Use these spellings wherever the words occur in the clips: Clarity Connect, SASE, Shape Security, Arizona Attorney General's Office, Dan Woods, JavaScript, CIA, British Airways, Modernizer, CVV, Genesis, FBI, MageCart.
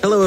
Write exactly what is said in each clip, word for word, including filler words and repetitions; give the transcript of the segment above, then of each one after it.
Hello,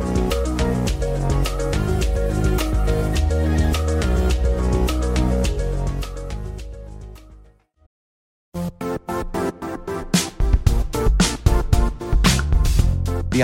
The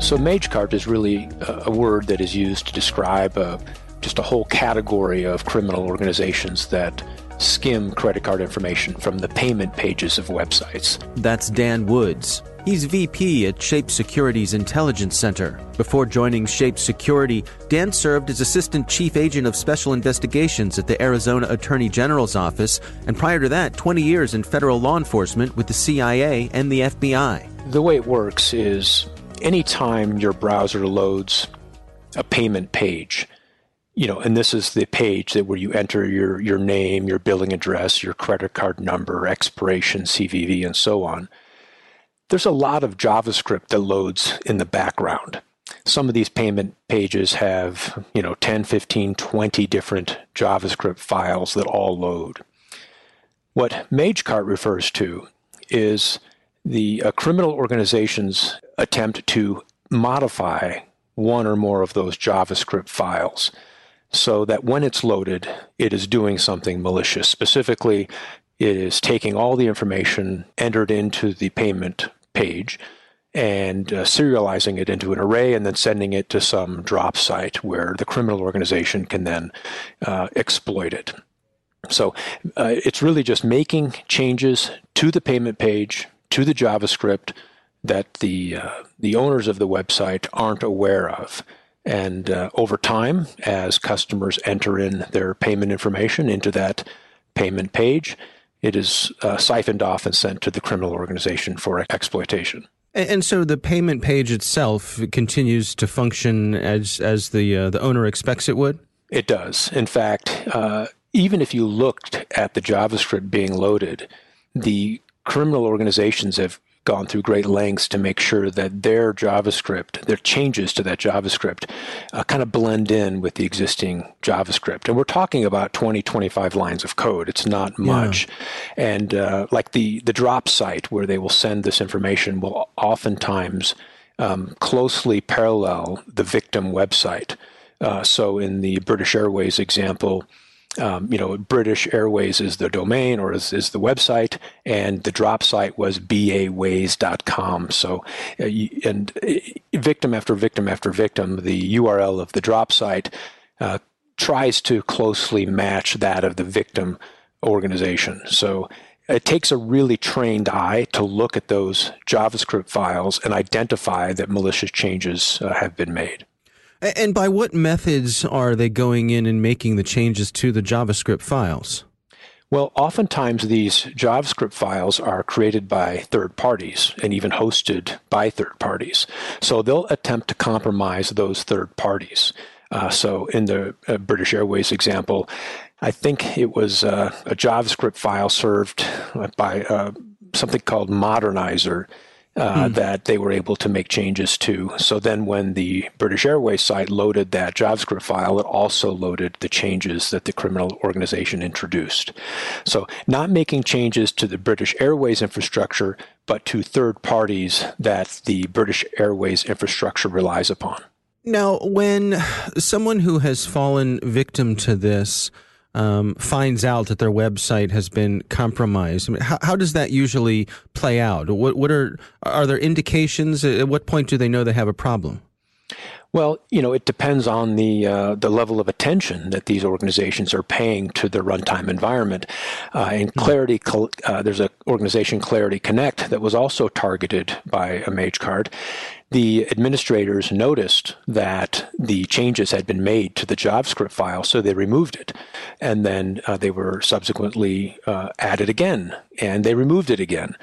So MageCart is really a word that is used to describe uh, just a whole category of criminal organizations that skim credit card information from the payment pages of websites. That's Dan Woods. He's V P at Shape Security's Intelligence Center. Before joining Shape Security, Dan served as Assistant Chief Agent of Special Investigations at the Arizona Attorney General's Office, and prior to that, twenty years in federal law enforcement with the C I A and the F B I. The way it works is, anytime your browser loads a payment page, you know, and this is the page that where you enter your, your name, your billing address, your credit card number, expiration, C V V, and so on, there's a lot of JavaScript that loads in the background. Some of these payment pages have, you know, ten, fifteen, twenty different JavaScript files that all load. What MageCart refers to is the uh, criminal organization's attempt to modify one or more of those JavaScript files so that when it's loaded, it is doing something malicious. Specifically, it is taking all the information entered into the payment page and uh, serializing it into an array and then sending it to some drop site where the criminal organization can then uh, exploit it. So uh, it's really just making changes to the payment page, to the JavaScript, that the uh, the owners of the website aren't aware of. And uh, over time, as customers enter in their payment information into that payment page, it is uh, siphoned off and sent to the criminal organization for exploitation. And, and so the payment page itself continues to function as as the uh, the owner expects it would? It does. In fact, uh, even if you looked at the JavaScript being loaded, the criminal organizations have gone through great lengths to make sure that their JavaScript, their changes to that JavaScript, uh, kind of blend in with the existing JavaScript. And we're talking about twenty, twenty-five lines of code. It's not much. Yeah. And uh, like the, the drop site where they will send this information will oftentimes um, closely parallel the victim website. Uh, so in the British Airways example, Um, you know, British Airways is the domain or is, is the website, and the drop site was baways dot com. So, uh, you, and uh, victim after victim after victim, the U R L of the drop site uh, tries to closely match that of the victim organization. So it takes a really trained eye to look at those JavaScript files and identify that malicious changes uh, have been made. And by what methods are they going in and making the changes to the JavaScript files? Well, oftentimes these JavaScript files are created by third parties and even hosted by third parties. So they'll attempt to compromise those third parties. Uh, so in the uh, British Airways example, I think it was uh, a JavaScript file served by uh, something called Modernizer uh, mm. that they were able to make changes to. So then when the British Airways site loaded that JavaScript file, it also loaded the changes that the criminal organization introduced. So not making changes to the British Airways infrastructure, but to third parties that the British Airways infrastructure relies upon. Now, when someone who has fallen victim to this um, finds out that their website has been compromised, I mean, how, how does that usually play out? What, what are are there indications? At what point do they know they have a problem? Well, you know, it depends on the uh, the level of attention that these organizations are paying to their runtime environment. Uh, and Clarity, uh, there's an organization, Clarity Connect, that was also targeted by a MageCart. The administrators noticed that the changes had been made to the JavaScript file, so they removed it. And then uh, they were subsequently uh, added again, and they removed it again.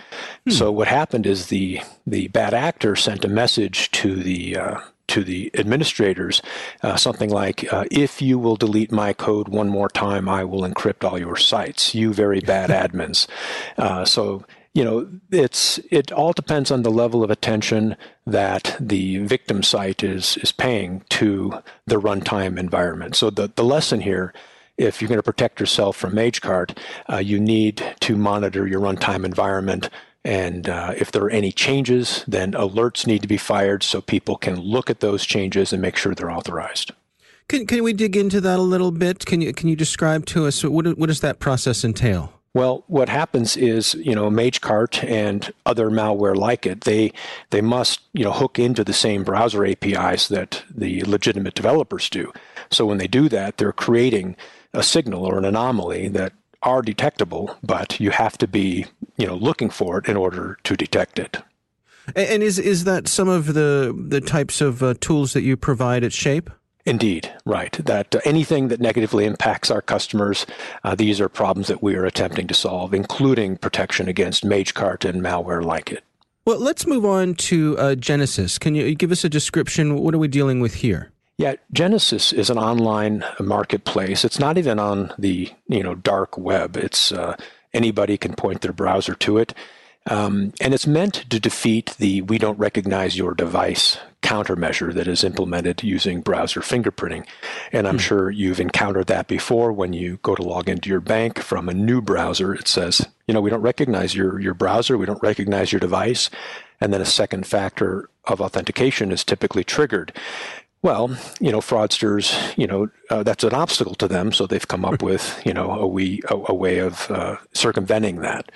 Hmm. So what happened is the the bad actor sent a message to the uh, to the administrators, uh, something like, uh, if you will delete my code one more time, I will encrypt all your sites, you very bad admins. Uh, so, you know, it's it all depends on the level of attention that the victim site is, is paying to the runtime environment. So the, the lesson here, if you're going to protect yourself from MageCart, uh, you need to monitor your runtime environment. And uh, if there are any changes, then alerts need to be fired so people can look at those changes and make sure they're authorized. Can can we dig into that a little bit? Can you can you describe to us what what does that process entail? Well, what happens is, you know, MageCart and other malware like it, they they must, you know, hook into the same browser A P Is that the legitimate developers do. So when they do that, they're creating a signal or an anomaly that are detectable, but you have to be, you know, looking for it in order to detect it. And is is that some of the the types of uh, tools that you provide at Shape? Indeed, right. That uh, anything that negatively impacts our customers, uh, these are problems that we are attempting to solve, including protection against MageCart and malware like it. Well, let's move on to uh, Genesis. Can you give us a description? What are we dealing with here? Yeah, Genesis is an online marketplace. It's not even on the, you know, dark web. It's uh, anybody can point their browser to it. Um, and it's meant to defeat the we don't recognize your device countermeasure that is implemented using browser fingerprinting. And I'm mm-hmm. sure you've encountered that before when you go to log into your bank from a new browser. It says, you know, we don't recognize your, your browser. We don't recognize your device. And then a second factor of authentication is typically triggered. Well, you know, fraudsters, you know, uh, that's an obstacle to them. So they've come up with, you know, a, we, a, a way of uh, circumventing that.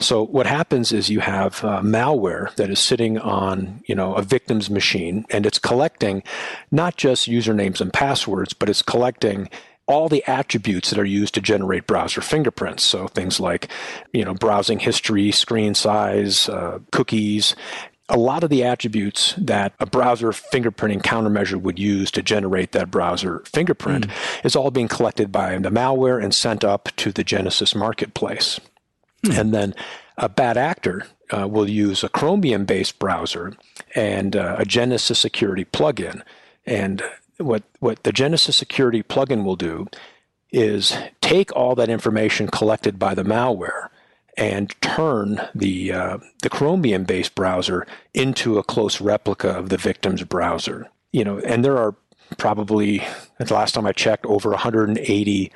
So what happens is you have uh, malware that is sitting on, you know, a victim's machine, and it's collecting not just usernames and passwords, but it's collecting all the attributes that are used to generate browser fingerprints. So things like, you know, browsing history, screen size, uh, cookies. A lot of the attributes that a browser fingerprinting countermeasure would use to generate that browser fingerprint mm. is all being collected by the malware and sent up to the Genesis marketplace. Mm. And then a bad actor uh, will use a Chromium-based browser and uh, a Genesis security plugin. And what, what the Genesis security plugin will do is take all that information collected by the malware and turn the uh, the Chromium-based browser into a close replica of the victim's browser. You know, and there are probably, at the last time I checked, over one hundred eighty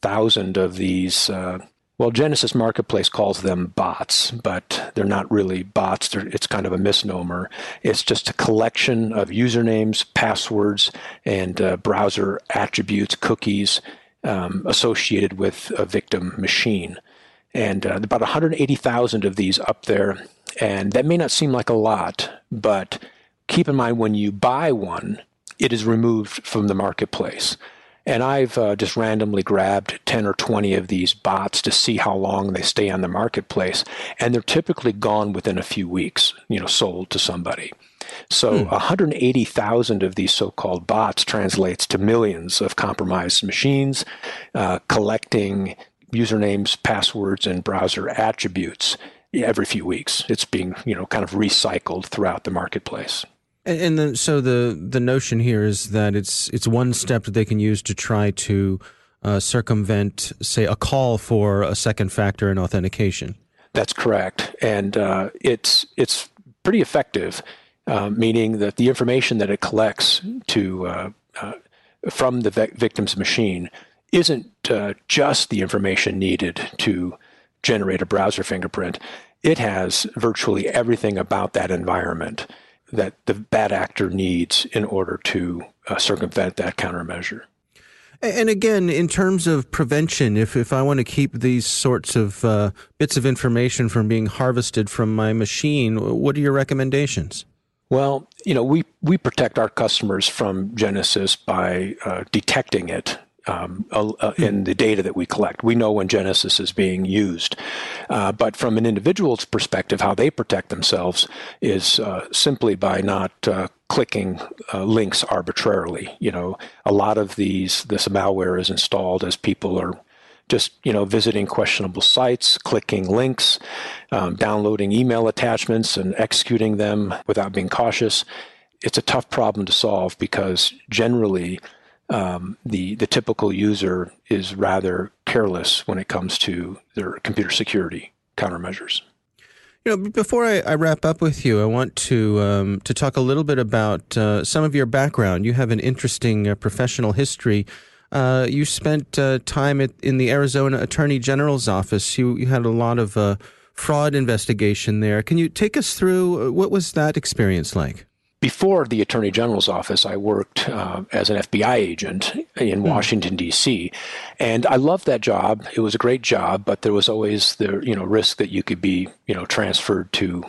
thousand of these. Uh, well, Genesis Marketplace calls them bots, but they're not really bots. They're, it's kind of a misnomer. It's just a collection of usernames, passwords, and uh, browser attributes, cookies um, associated with a victim machine. And uh, about one hundred eighty thousand of these up there. And that may not seem like a lot, but keep in mind when you buy one, it is removed from the marketplace. And I've uh, just randomly grabbed ten or twenty of these bots to see how long they stay on the marketplace. And they're typically gone within a few weeks, you know, sold to somebody. So hmm. one hundred eighty thousand of these so-called bots translates to millions of compromised machines uh, collecting usernames, passwords, and browser attributes every few weeks. It's being, you know, kind of recycled throughout the marketplace. And, and then, so the the notion here is that it's it's one step that they can use to try to uh, circumvent, say, a call for a second factor in authentication. That's correct, and uh, it's it's pretty effective, uh, meaning that the information that it collects to uh, uh, from the victim's machine isn't uh, just the information needed to generate a browser fingerprint. It has virtually everything about that environment that the bad actor needs in order to uh, circumvent that countermeasure. And again, in terms of prevention, if, if I want to keep these sorts of uh, bits of information from being harvested from my machine, what are your recommendations? Well, you know, we, we protect our customers from Genesis by uh, detecting it um, uh, in the data that we collect. We know when Genesis is being used. Uh, but from an individual's perspective, how they protect themselves is uh, simply by not uh, clicking uh, links arbitrarily. You know, a lot of these, this malware is installed as people are just, you know, visiting questionable sites, clicking links, um, downloading email attachments and executing them without being cautious. It's a tough problem to solve because generally um, the, the typical user is rather careless when it comes to their computer security countermeasures. You know, before I, I wrap up with you, I want to um, to talk a little bit about uh, some of your background. You have an interesting uh, professional history. Uh, you spent uh, time at, in the Arizona Attorney General's Office. You, you had a lot of uh, fraud investigation there. Can you take us through, what was that experience like? Before the Attorney General's Office, I worked uh, as an F B I agent in Washington, D C, and I loved that job. It was a great job, but there was always the you know risk that you could be you know transferred to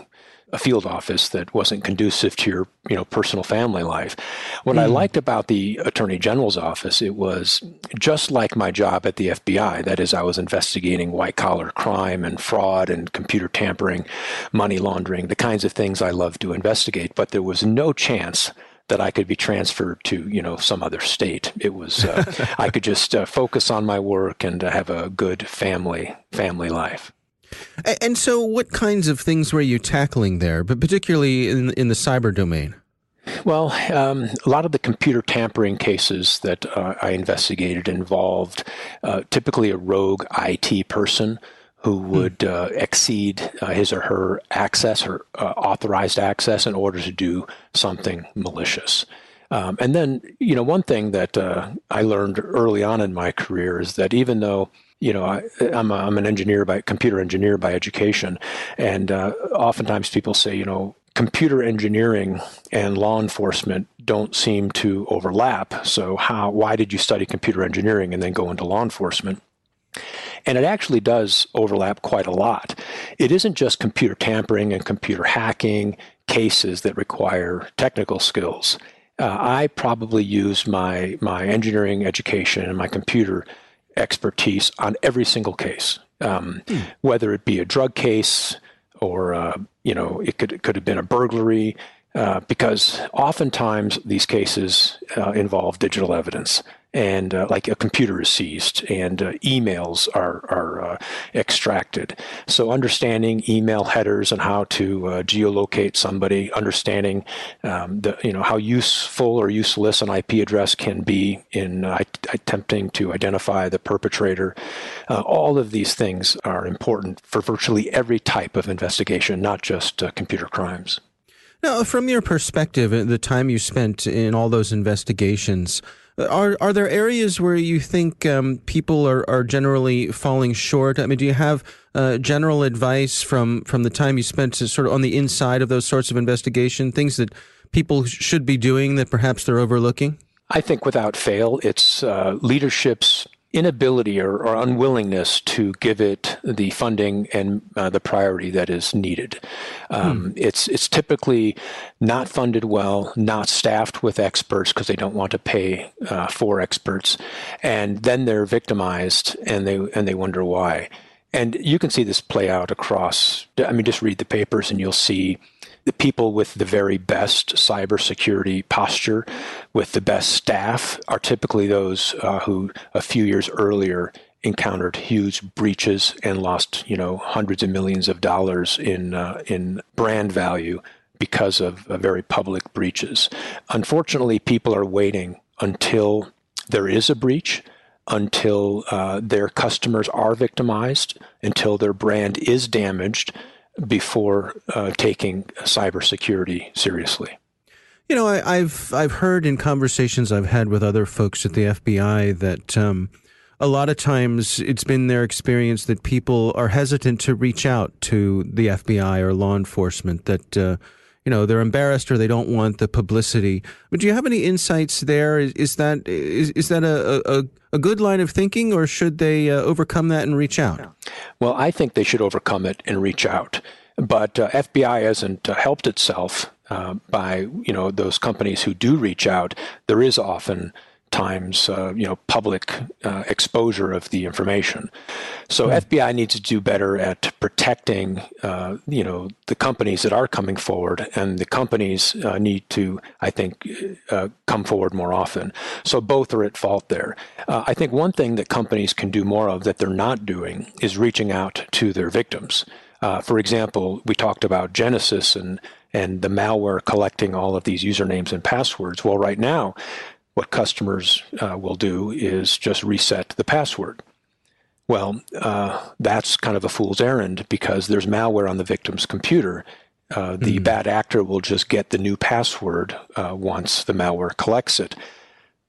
a field office that wasn't conducive to your you know personal family life. What mm. I liked about the Attorney General's Office, it was just like my job at the F B I. That is, I was investigating white-collar crime and fraud and computer tampering, money laundering, the kinds of things I love to investigate. But there was no chance that I could be transferred to, you know, some other state. It was uh, I could just uh, focus on my work and uh, have a good family family life. And so what kinds of things were you tackling there, but particularly in, in the cyber domain? Well, um, a lot of the computer tampering cases that uh, I investigated involved uh, typically a rogue I T person who would uh, exceed uh, his or her access or uh, authorized access in order to do something malicious. Um, and then, you know, one thing that uh, I learned early on in my career is that even though You know, I, I'm, a, I'm an engineer by computer engineer by education, and uh, oftentimes people say, you know, computer engineering and law enforcement don't seem to overlap. So how? Why did you study computer engineering and then go into law enforcement? And it actually does overlap quite a lot. It isn't just computer tampering and computer hacking cases that require technical skills. Uh, I probably used my my engineering education and my computer expertise on every single case, um, hmm. whether it be a drug case or, uh, you know, it could, it could have been a burglary, uh, because oftentimes these cases uh, involve digital evidence and uh, like a computer is seized and uh, emails are, are uh, extracted. So understanding email headers and how to uh, geolocate somebody, understanding um, the, you know, how useful or useless an I P address can be in uh, attempting to identify the perpetrator. Uh, all of these things are important for virtually every type of investigation, not just uh, computer crimes. Now, from your perspective, the time you spent in all those investigations, are are there areas where you think um, people are, are generally falling short? I mean, do you have uh, general advice from, from the time you spent sort of on the inside of those sorts of investigation, things that people should be doing that perhaps they're overlooking? I think without fail, it's uh, leadership's inability or, or unwillingness to give it the funding and uh, the priority that is needed. Um, hmm. It's it's typically not funded well, not staffed with experts because they don't want to pay uh, for experts, and then they're victimized and they and they wonder why. And you can see this play out across, I mean, just read the papers and you'll see the people with the very best cybersecurity posture, with the best staff, are typically those uh, who a few years earlier encountered huge breaches and lost, you know, hundreds of millions of dollars in uh, in brand value because of uh, very public breaches. Unfortunately, people are waiting until there is a breach, until uh, their customers are victimized, until their brand is damaged, before uh, taking cybersecurity seriously. You know, I, I've I've heard in conversations I've had with other folks at the F B I that um, a lot of times it's been their experience that people are hesitant to reach out to the F B I or law enforcement, that, uh, you know, they're embarrassed or they don't want the publicity. But do you have any insights there? Is, is that is, is that a, a, a good line of thinking, or should they uh, overcome that and reach out? Well, I think they should overcome it and reach out. But uh, F B I hasn't uh, helped itself uh, by, you know, those companies who do reach out. There is often times, uh, you know, public uh, exposure of the information. So right. F B I needs to do better at protecting, uh, you know, the companies that are coming forward, and the companies uh, need to, I think, uh, come forward more often. So both are at fault there. Uh, I think one thing that companies can do more of that they're not doing is reaching out to their victims. Uh, for example, we talked about Genesis and, and the malware collecting all of these usernames and passwords. Well, right now, what customers uh, will do is just reset the password. Well, uh, that's kind of a fool's errand, because there's malware on the victim's computer. Uh, the mm-hmm. bad actor will just get the new password uh, once the malware collects it.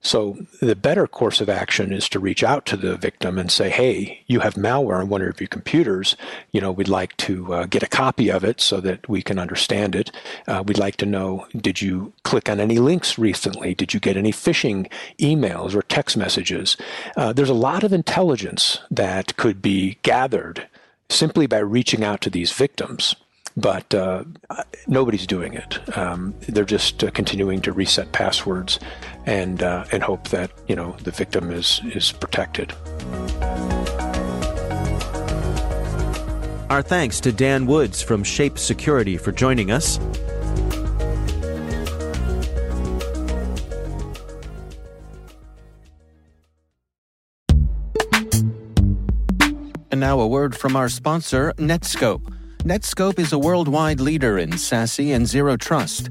So the better course of action is to reach out to the victim and say, hey, you have malware on one of your computers. You know, we'd like to uh, get a copy of it so that we can understand it. Uh, we'd like to know, did you click on any links recently? Did you get any phishing emails or text messages? Uh, there's a lot of intelligence that could be gathered simply by reaching out to these victims. But uh, nobody's doing it. Um, they're just uh, continuing to reset passwords and uh, and hope that, you know, the victim is is protected. Our thanks to Dan Woods from Shape Security for joining us. And now a word from our sponsor, Netscope. Netscope is a worldwide leader in SASE and Zero Trust.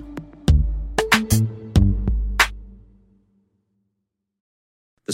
The